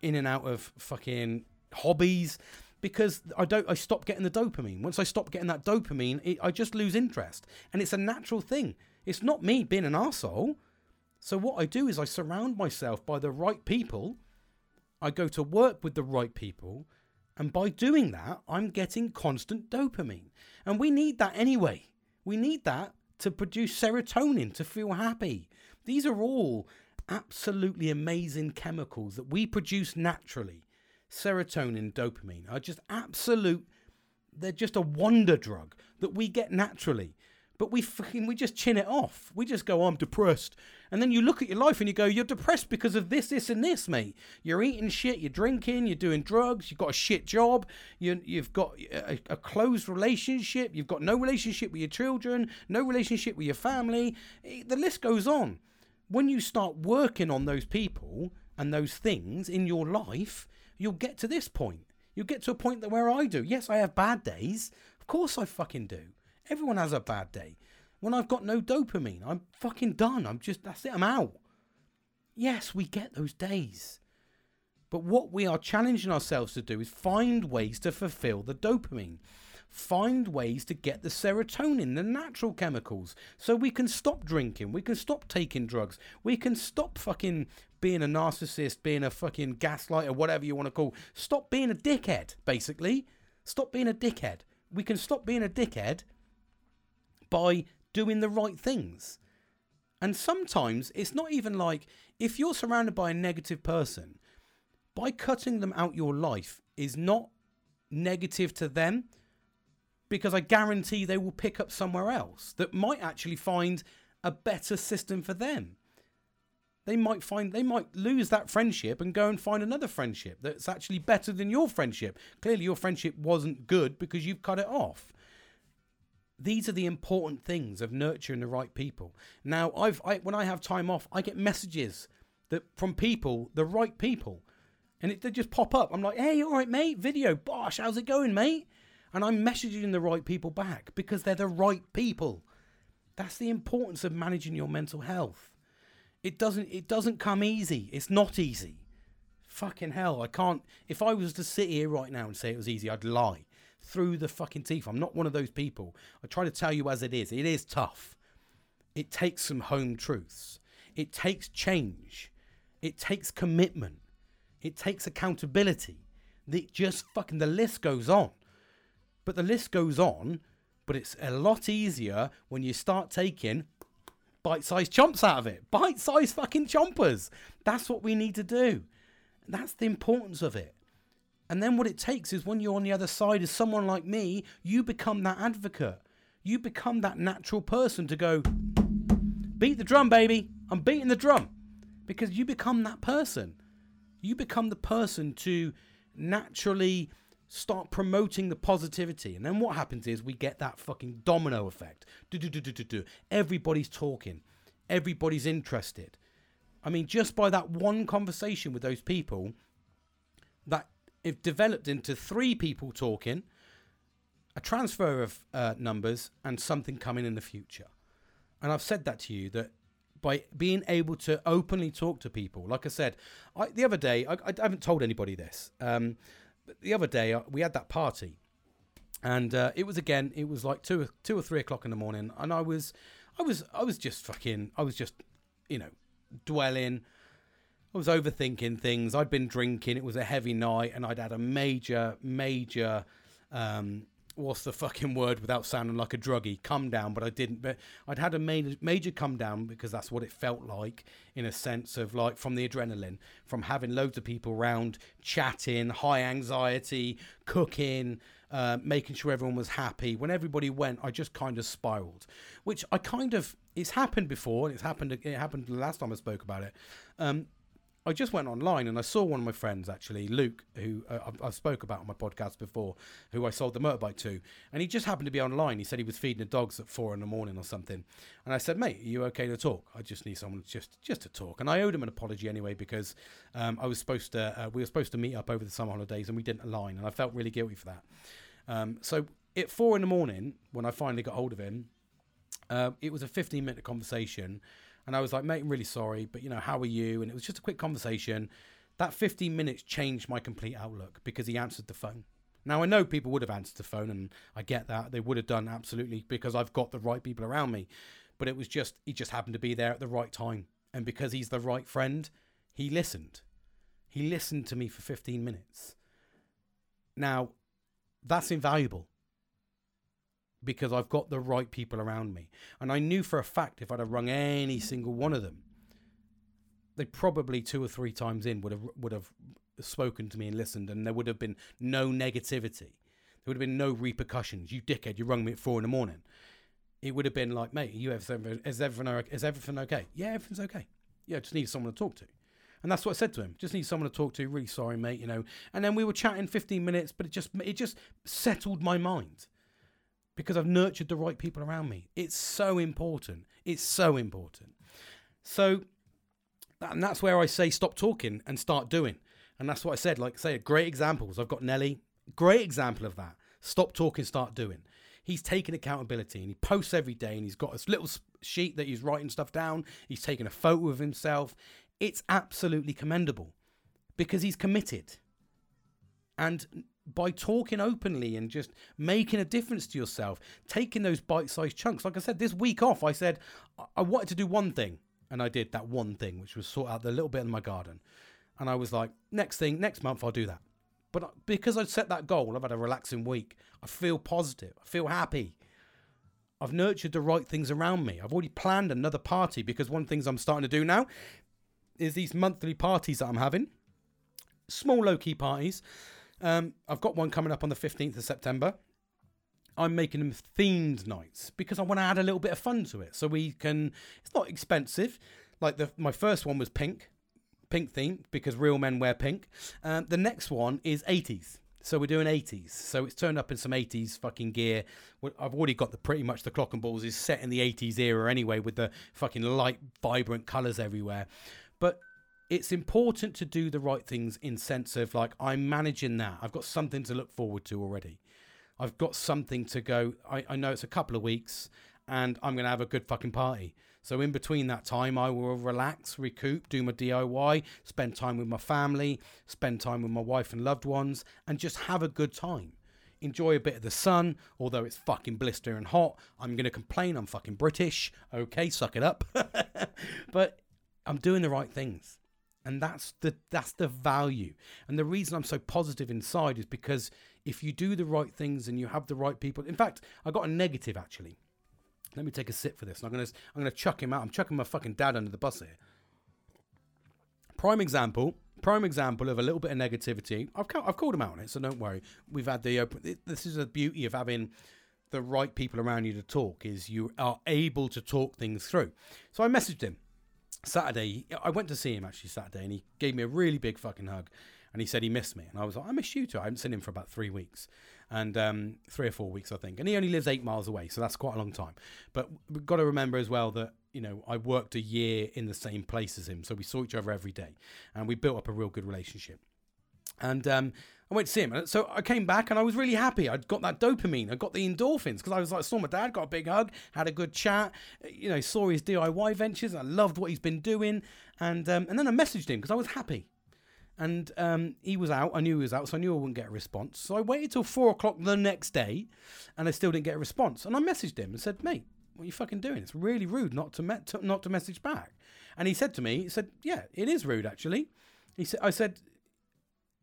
in and out of fucking hobbies, because I don't. I stop getting the dopamine. Once I stop getting that dopamine, it, I just lose interest, and it's a natural thing. It's not me being an arsehole. So what I do is I surround myself by the right people. I go to work with the right people. And by doing that, I'm getting constant dopamine. And we need that anyway. We need that to produce serotonin, to feel happy. These are all absolutely amazing chemicals that we produce naturally. Serotonin, dopamine are just absolute, they're just a wonder drug that we get naturally. But we fucking, we just chin it off. We just go, I'm depressed. And then you look at your life and you go, you're depressed because of this, this, and this, mate. You're eating shit, you're drinking, you're doing drugs, you've got a shit job, you, you've got a, a closed relationship, you've got no relationship with your children, no relationship with your family. The list goes on. When you start working on those people and those things in your life, you'll get to this point. You'll get to a point that where I do. Yes, I have bad days. Of course I fucking do. Everyone has a bad day. When I've got no dopamine, I'm fucking done. I'm just, that's it, I'm out. Yes, we get those days. But what we are challenging ourselves to do is find ways to fulfill the dopamine. Find ways to get the serotonin, the natural chemicals, so we can stop drinking, we can stop taking drugs, we can stop fucking being a narcissist, being a fucking gaslighter, whatever you want to call. Stop being a dickhead, basically. Stop being a dickhead. We can stop being a dickhead by doing the right things. And sometimes it's not even like, if you're surrounded by a negative person, by cutting them out your life is not negative to them, because I guarantee they will pick up somewhere else that might actually find a better system for them. They might find, they might lose that friendship and go and find another friendship that's actually better than your friendship. Clearly your friendship wasn't good because you've cut it off. These are the important things of nurturing the right people. Now, I've I, when I have time off, I get messages that from people, the right people, and it, they just pop up. I'm like, hey, all right, mate, video, bosh, how's it going, mate? And I'm messaging the right people back because they're the right people. That's the importance of managing your mental health. It doesn't it doesn't come easy. It's not easy. Fucking hell, I can't. If I was to sit here right now and say it was easy, I'd lie through the fucking teeth. I'm not one of those people. I try to tell you as it is. It is tough. It takes some home truths. It takes change. It takes commitment. It takes accountability. It just fucking, the list goes on. But the list goes on, but it's a lot easier when you start taking bite-sized chomps out of it. Bite-sized fucking chompers. That's what we need to do. That's the importance of it. And then what it takes is, when you're on the other side as someone like me, you become that advocate. You become that natural person to go, beat the drum, baby. I'm beating the drum. Because you become that person. You become the person to naturally start promoting the positivity. And then what happens is we get that fucking domino effect. Do, do, do, do, do, do. Everybody's talking. Everybody's interested. I mean, just by that one conversation with those people, that it developed into three people talking, a transfer of uh, numbers, and something coming in the future. And I've said that to you, that by being able to openly talk to people, like I said, I, the other day, I, I haven't told anybody this, um, but the other day I, we had that party, and uh, it was again, it was like two or, two or three o'clock in the morning, and I was, I was, I was just fucking, I was just, you know, dwelling. I was overthinking things. I'd been drinking. It was a heavy night, and I'd had a major, major, um, what's the fucking word without sounding like a druggie, come down, but I didn't. But I'd had a major, major come down, because that's what it felt like, in a sense of like, from the adrenaline, from having loads of people around, chatting, high anxiety, cooking, uh, making sure everyone was happy. When everybody went, I just kind of spiraled, which I kind of, it's happened before. And it's happened. It happened the last time I spoke about it. Um, I just went online and I saw one of my friends, actually, Luke, who uh, I've, I've spoke about on my podcast before, who I sold the motorbike to. And he just happened to be online. He said he was feeding the dogs at four in the morning or something. And I said, mate, are you okay to talk? I just need someone just, just to talk. And I owed him an apology anyway, because um, I was supposed to, uh, we were supposed to meet up over the summer holidays, and we didn't align. And I felt really guilty for that. Um, so at four in the morning, when I finally got hold of him, uh, it was a fifteen minute conversation. And I was like, mate, I'm really sorry, but, you know, how are you? And it was just a quick conversation. That fifteen minutes changed my complete outlook, because he answered the phone. Now, I know people would have answered the phone, and I get that. They would have done, absolutely, because I've got the right people around me. But it was just, he just happened to be there at the right time. And because he's the right friend, he listened. He listened to me for fifteen minutes. Now, that's invaluable, because I've got the right people around me. And I knew for a fact, if I'd have rung any single one of them, they probably two or three times in would have would have spoken to me and listened, and there would have been no negativity. There would have been no repercussions. You dickhead, you rung me at four in the morning. It would have been like, mate, you have everything, is everything okay? Yeah, everything's okay. Yeah, I just need someone to talk to. And that's what I said to him. Just need someone to talk to. Really sorry, mate, you know. And then we were chatting fifteen minutes, but it just it just settled my mind, because I've nurtured the right people around me. It's so important. It's so important. So, and that's where I say stop talking and start doing. And that's what I said. Like, say, great examples. I've got Nelly. Great example of that. Stop talking, start doing. He's taking accountability, and he posts every day, and he's got this little sheet that he's writing stuff down. He's taking a photo of himself. It's absolutely commendable, because he's committed. And by talking openly and just making a difference to yourself, taking those bite-sized chunks. Like I said, this week off, I said, I wanted to do one thing. And I did that one thing, which was sort out the little bit in my garden. And I was like, next thing, next month, I'll do that. But because I'd set that goal, I've had a relaxing week. I feel positive. I feel happy. I've nurtured the right things around me. I've already planned another party, because one of the things I'm starting to do now is these monthly parties that I'm having. Small low-key parties. Um, I've got one coming up on the fifteenth of September. I'm making them themed nights because I want to add a little bit of fun to it. So we can... It's not expensive. Like the my first one was pink. Pink themed, because real men wear pink. Um, the next one is eighties. So we're doing eighties. So it's turned up in some eighties fucking gear. I've already got the pretty much the clock and balls is set in the eighties era anyway, with the fucking light, vibrant colours everywhere. But it's important to do the right things in sense of like, I'm managing that. I've got something to look forward to already. I've got something to go. I, I know it's a couple of weeks and I'm going to have a good fucking party. So in between that time, I will relax, recoup, do my D I Y, spend time with my family, spend time with my wife and loved ones, and just have a good time. Enjoy a bit of the sun, although it's fucking blistering hot. I'm going to complain. I'm fucking British. Okay, suck it up. But I'm doing the right things. And that's the that's the value. And the reason I'm so positive inside is because if you do the right things and you have the right people. In fact, I got a negative, actually. Let me take a sip for this. And I'm going to I'm gonna chuck him out. I'm chucking my fucking dad under the bus here. Prime example. Prime example of a little bit of negativity. I've, I've called him out on it, so don't worry. We've had the... open. This is the beauty of having the right people around you to talk, is you are able to talk things through. So I messaged him Saturday. I went to see him actually Saturday, and he gave me a really big fucking hug, and he said he missed me, and I was like, I miss you too. I haven't seen him for about three weeks and um, three or four weeks I think, and he only lives eight miles away, so that's quite a long time. But we've got to remember as well that, you know, I worked a year in the same place as him, so we saw each other every day and we built up a real good relationship. And um, I went to see him, and so I came back and I was really happy. I'd got that dopamine, I got the endorphins, because I was like, saw my dad, got a big hug, had a good chat, you know, saw his D I Y ventures, and I loved what he's been doing. And um, and then I messaged him because I was happy, and um, he was out. I knew he was out, so I knew I wouldn't get a response. So I waited till four o'clock the next day, and I still didn't get a response. And I messaged him and said, "Mate, what are you fucking doing? It's really rude not to, me- to not to message back." And he said to me, he said, "Yeah, it is rude actually." He said, "I said."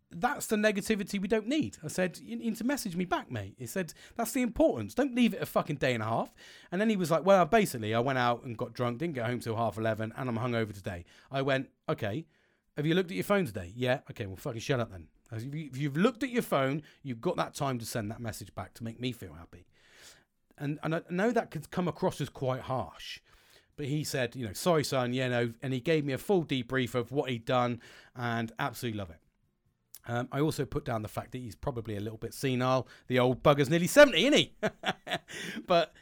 That's the negativity we don't need. I said, you need to message me back, mate. He said, that's the importance. Don't leave it a fucking day and a half. And then he was like, well, basically, I went out and got drunk, didn't get home till half eleven, and I'm hungover today. I went, okay, have you looked at your phone today? Yeah. Okay, well, fucking shut up then. If you've looked at your phone, you've got that time to send that message back to make me feel happy. And, and I know that could come across as quite harsh. But he said, you know, sorry, son, yeah, no. And he gave me a full debrief of what he'd done, and absolutely love it. Um, I also put down the fact that he's probably a little bit senile. The old bugger's nearly seventy, isn't he? but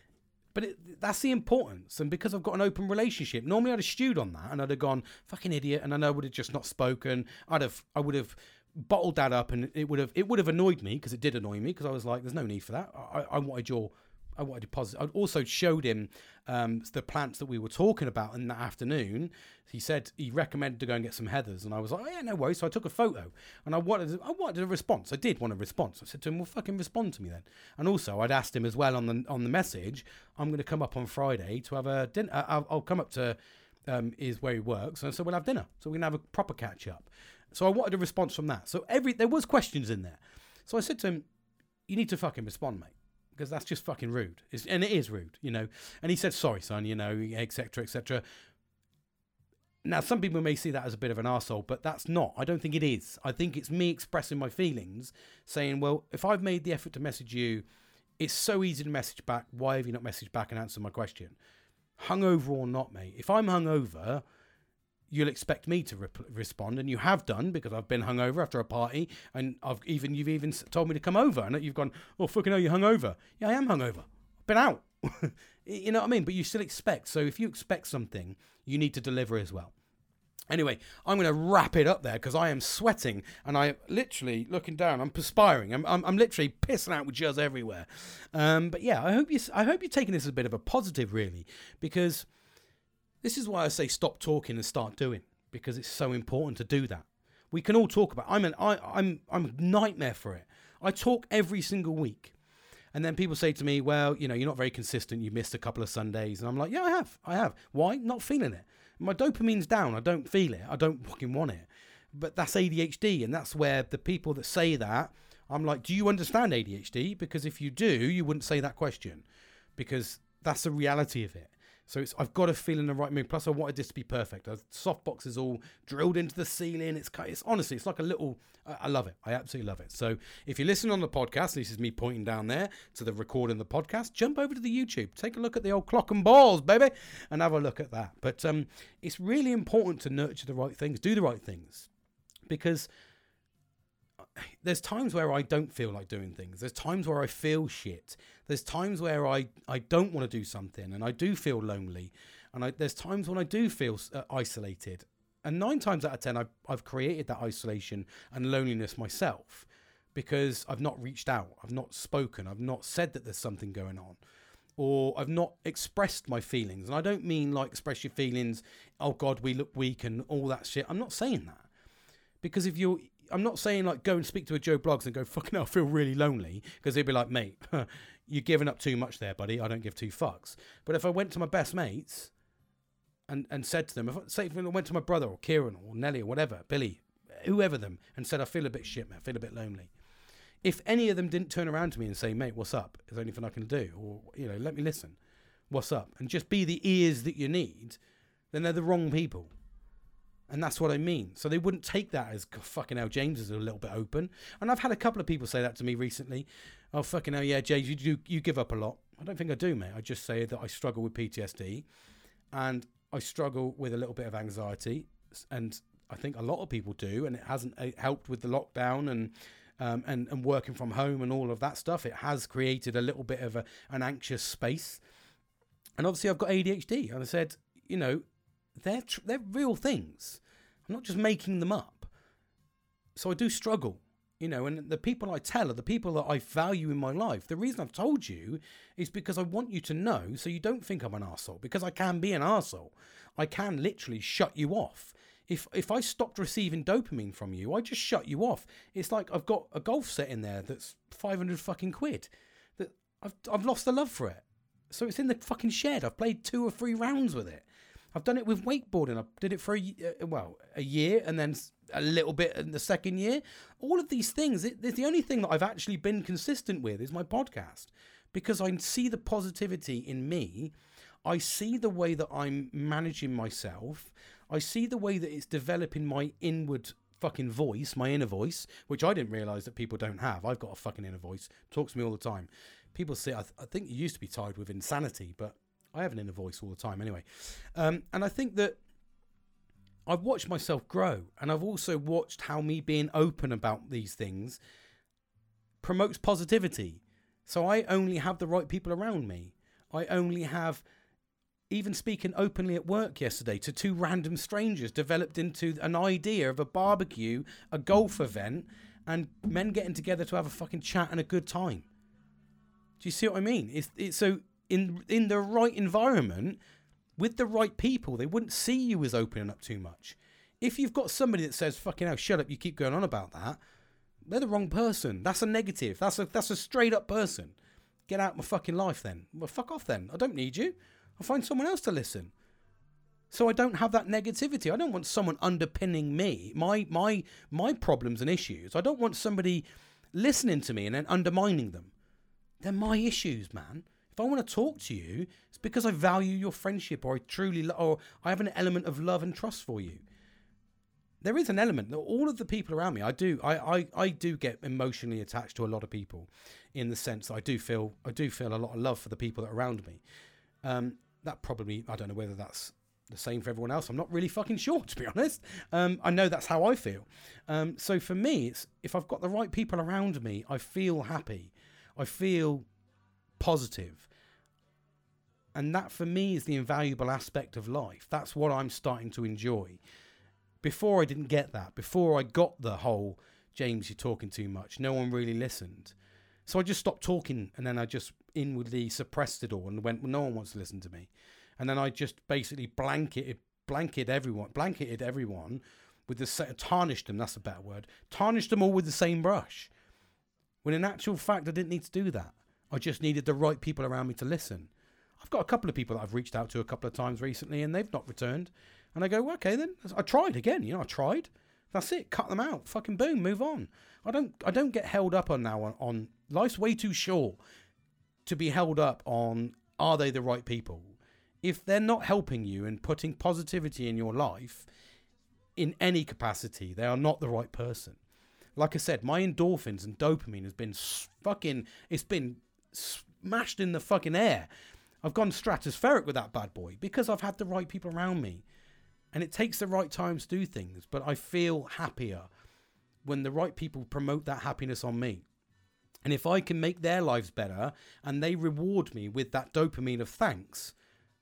but it, that's the importance. And because I've got an open relationship, normally I'd have stewed on that and I'd have gone, fucking idiot. And then I would have just not spoken. I'd have, I would have bottled that up, and it would have, it would have annoyed me, because it did annoy me, because I was like, there's no need for that. I, I wanted your, I wanted to positive. I also showed him um, the plants that we were talking about in the afternoon. He said he recommended to go and get some heathers, and I was like, oh yeah, no worries. So I took a photo, and I wanted, I wanted a response. I did want a response. I said to him, well, fucking respond to me then. And also, I'd asked him as well on the on the message, I'm going to come up on Friday to have a dinner. I'll, I'll come up to um, is where he works, and so we'll have dinner. So we can have a proper catch up. So I wanted a response from that. So every there was questions in there. So I said to him, you need to fucking respond, mate. Because that's just fucking rude. It's, and it is rude, you know. And he said, sorry, son, you know, et cetera, et cetera. Now, some people may see that as a bit of an arsehole, but that's not. I don't think it is. I think it's me expressing my feelings, saying, well, if I've made the effort to message you, it's so easy to message back. Why have you not messaged back and answered my question? Hungover or not, mate. If I'm hungover, you'll expect me to re- respond, and you have done, because I've been hungover after a party, and I've even you've even told me to come over, and you've gone, oh fucking hell, you're hungover. Yeah, I am hungover. I've been out. You know what I mean? But you still expect. So if you expect something, you need to deliver as well. Anyway, I'm going to wrap it up there, because I am sweating and I'm literally looking down. I'm perspiring. I'm I'm, I'm literally pissing out with jizz everywhere. Um, but yeah, I hope you I hope you're taking this as a bit of a positive, really, because. This is why I say stop talking and start doing, because it's so important to do that. We can all talk about it. I'm an I, I'm I'm a nightmare for it. I talk every single week, and then people say to me, "Well, you know, you're not very consistent. You missed a couple of Sundays," and I'm like, "Yeah, I have. I have. Why? Not feeling it. My dopamine's down. I don't feel it. I don't fucking want it." But that's A D H D, and that's where the people that say that, I'm like, "Do you understand A D H D? Because if you do, you wouldn't say that question, because." that's the reality of it. So it's, I've got to feel in the right mood. Plus, I wanted this to be perfect. Softbox is all drilled into the ceiling. It's it's honestly, it's like a little, uh, I love it. I absolutely love it. So if you listen on the podcast, this is me pointing down there to the recording of the podcast, jump over to the YouTube. Take a look at the old clock and balls, baby, and have a look at that. But um, it's really important to nurture the right things, do the right things, because there's times where I don't feel like doing things. There's times where I feel shit. There's times where I, I don't want to do something, and I do feel lonely. And I, there's times when I do feel uh, isolated. And nine times out of ten, I've, I've created that isolation and loneliness myself because I've not reached out. I've not spoken. I've not said that there's something going on. Or I've not expressed my feelings. And I don't mean like express your feelings, oh God, we look weak and all that shit. I'm not saying that. Because if you're... I'm not saying like go and speak to a Joe Bloggs and go, fucking hell, I feel really lonely, because they'd be like, mate, you're giving up too much there, buddy. I don't give two fucks. But if I went to my best mates and, and said to them, if I, say if I went to my brother or Kieran or Nelly or whatever, Billy, whoever them, and said, I feel a bit shit, man, I feel a bit lonely. If any of them didn't turn around to me and say, mate, what's up? Is there anything I can do? Or, you know, let me listen. What's up? And just be the ears that you need, then they're the wrong people. And that's what I mean. So they wouldn't take that as, God, fucking hell, James is a little bit open. And I've had a couple of people say that to me recently. Oh, fucking hell, yeah, James, you do, you give up a lot. I don't think I do, mate. I just say that I struggle with P T S D and I struggle with a little bit of anxiety. And I think a lot of people do. And it hasn't it helped with the lockdown and, um, and, and working from home and all of that stuff. It has created a little bit of a, an anxious space. And obviously I've got A D H D. And I said, you know, They're, tr- they're real things. I'm not just making them up. So I do struggle, you know, and the people I tell are the people that I value in my life. The reason I've told you is because I want you to know so you don't think I'm an arsehole, because I can be an arsehole. I can literally shut you off. If if I stopped receiving dopamine from you, I just shut you off. It's like I've got a golf set in there that's five hundred fucking quid. That I've I've lost the love for it. So it's in the fucking shed. I've played two or three rounds with it. I've done it with wakeboarding. I did it for, a, well, a year and then a little bit in the second year. All of these things, it, it's the only thing that I've actually been consistent with is my podcast, because I see the positivity in me. I see the way that I'm managing myself. I see the way that it's developing my inward fucking voice, my inner voice, which I didn't realize that people don't have. I've got a fucking inner voice. Talks to me all the time. People say, I, th- I think you used to be tied with insanity, but I have an inner voice all the time anyway. Um, and I think that I've watched myself grow, and I've also watched how me being open about these things promotes positivity. So I only have the right people around me. I only have, even speaking openly at work yesterday to two random strangers, developed into an idea of a barbecue, a golf event, and men getting together to have a fucking chat and a good time. Do you see what I mean? It's, it's so... In in the right environment, with the right people, they wouldn't see you as opening up too much. If you've got somebody that says, fucking hell, shut up, you keep going on about that, they're the wrong person. That's a negative. That's a that's a straight up person. Get out of my fucking life then. Well, fuck off then. I don't need you. I'll find someone else to listen. So I don't have that negativity. I don't want someone underpinning me, my my my problems and issues. I don't want somebody listening to me and then undermining them. They're my issues, man. If I want to talk to you, it's because I value your friendship, or I truly, lo- or I have an element of love and trust for you. There is an element that all of the people around me, I do, I, I, I do get emotionally attached to a lot of people, in the sense that I do feel, I do feel a lot of love for the people that are around me. Um, that probably, I don't know whether that's the same for everyone else. I'm not really fucking sure, to be honest. Um, I know that's how I feel. Um, so for me, it's if I've got the right people around me, I feel happy. I feel positive. And that for me is the invaluable aspect of life. That's what I'm starting to enjoy. Before I didn't get that. Before I got the whole, James, you're talking too much. No one really listened. So I just stopped talking, and then I just inwardly suppressed it all and went, well, no one wants to listen to me. And then I just basically blanketed, blanketed everyone, blanketed everyone with the set, tarnished them, that's a better word, tarnished them all with the same brush. When in actual fact, I didn't need to do that. I just needed the right people around me to listen. I've got a couple of people that I've reached out to a couple of times recently, and they've not returned. And I go, well, okay, then I tried again. You know, I tried. That's it. Cut them out. Fucking boom. Move on. I don't. I don't get held up on now. On, on life's way too short to be held up on are they the right people? If they're not helping you and putting positivity in your life in any capacity, they are not the right person. Like I said, my endorphins and dopamine has been fucking, it's been smashed in the fucking air. I've gone stratospheric with that bad boy because I've had the right people around me. And it takes the right times to do things, but I feel happier when the right people promote that happiness on me. And if I can make their lives better and they reward me with that dopamine of thanks,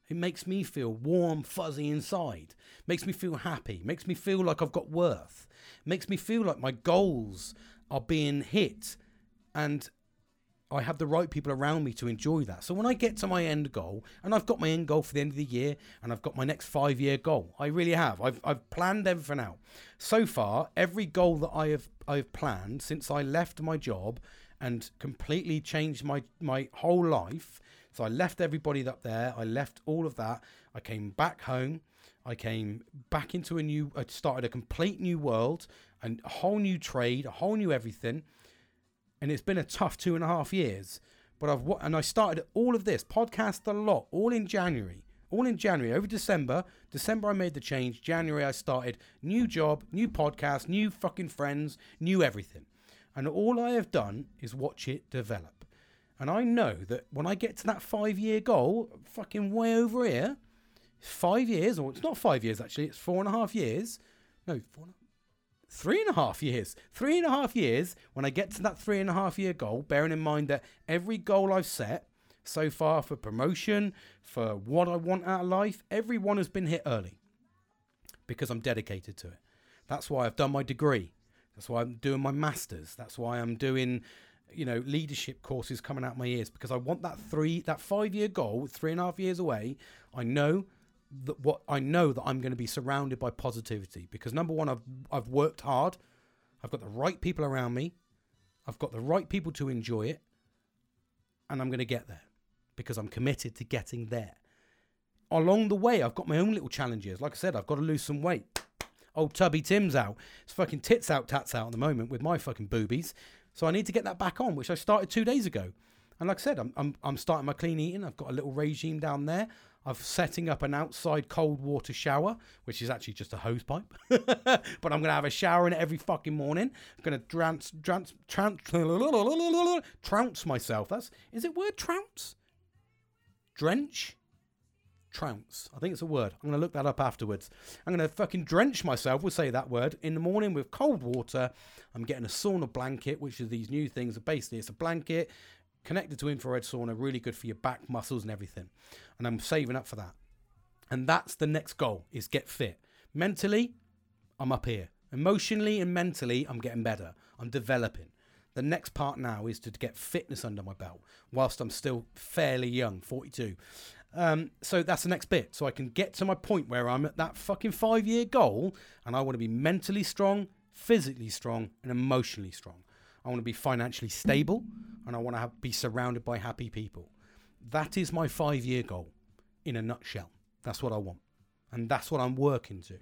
it makes me feel warm, fuzzy inside, makes me feel happy, makes me feel like I've got worth, makes me feel like my goals are being hit and I have the right people around me to enjoy that. So when I get to my end goal, and I've got my end goal for the end of the year, and I've got my next five-year goal, I really have. I've I've planned everything out. So far, every goal that I have I've planned since I left my job and completely changed my, my whole life. So I left everybody up there. I left all of that. I came back home. I came back into a new... I started a complete new world, and a whole new trade, a whole new everything. And it's been a tough two and a half years. But I've and I started all of this podcast a lot, all in January, all in January over December. December, I made the change. January, I started new job, new podcast, new fucking friends, new everything. And all I have done is watch it develop. And I know that when I get to that five year goal, fucking way over here, five years, or it's not five years, actually, it's four and a half years. No, four and a half. Three and a half years, three and a half years, when I get to that three and a half year goal, bearing in mind that every goal I've set so far for promotion, for what I want out of life, every one has been hit early because I'm dedicated to it. That's why I've done my degree. That's why I'm doing my master's. That's why I'm doing, you know, leadership courses coming out my ears, because I want that three, that five year goal, three and a half years away. I know that what I know that I'm going to be surrounded by positivity, because number one, I've I've worked hard, I've got the right people around me, I've got the right people to enjoy it, and I'm going to get there because I'm committed to getting there. Along the way, I've got my own little challenges. Like I said, I've got to lose some weight. Old Tubby Tim's out. It's fucking tits out, tats out at the moment with my fucking boobies. So I need to get that back on, which I started two days ago. And like I said, I'm I'm, I'm starting my clean eating. I've got a little regime down there. I'm setting up an outside cold water shower, which is actually just a hose pipe. But I'm going to have a shower in it every fucking morning. I'm going to trounce, trounce, trounce, trounce myself. That's, is it word trounce? Drench? Trounce. I think it's a word. I'm going to look that up afterwards. I'm going to fucking drench myself, we'll say that word, in the morning with cold water. I'm getting a sauna blanket, which is these new things. Basically, it's a blanket connected to infrared sauna, really good for your back muscles and everything. And I'm saving up for that. And that's the next goal, is get fit. Mentally, I'm up here. Emotionally and mentally, I'm getting better. I'm developing. The next part now is to get fitness under my belt, whilst I'm still fairly young, forty-two. Um, so that's the next bit. So I can get to my point where I'm at that fucking five-year goal, and I want to be mentally strong, physically strong, and emotionally strong. I want to be financially stable, and I want to have, be surrounded by happy people. That is my five-year goal in a nutshell. That's what I want, and that's what I'm working to.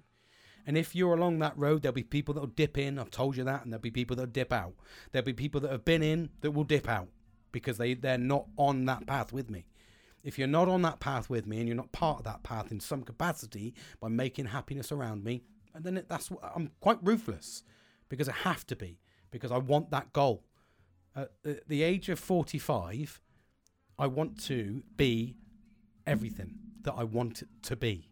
And if you're along that road, there'll be people that will dip in. I've told you that, and there'll be people that will dip out. There'll be people that have been in that will dip out because they, they're not on that path with me. If you're not on that path with me and you're not part of that path in some capacity by making happiness around me, and then it, that's what, I'm quite ruthless because I have to be. Because I want that goal. At the age of forty-five, I want to be everything that I want it to be.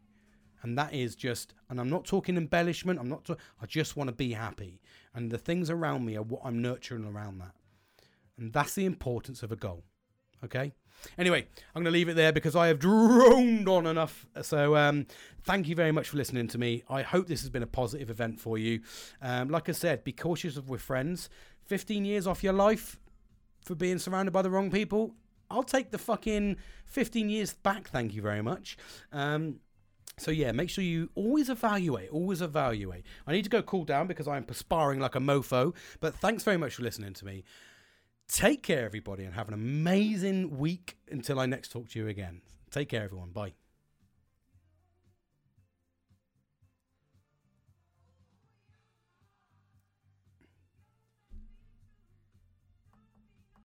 And that is just, and I'm not talking embellishment, I'm not, to, I just want to be happy. And the things around me are what I'm nurturing around that. And that's the importance of a goal. Okay? Anyway, I'm going to leave it there because I have droned on enough. So um, thank you very much for listening to me. I hope this has been a positive event for you. Um, like I said, be cautious with friends. fifteen years off your life for being surrounded by the wrong people. I'll take the fucking fifteen years back. Thank you very much. Um, so yeah, make sure you always evaluate, always evaluate. I need to go cool down because I am perspiring like a mofo. But thanks very much for listening to me. Take care, everybody, and have an amazing week until I next talk to you again. Take care, everyone. Bye.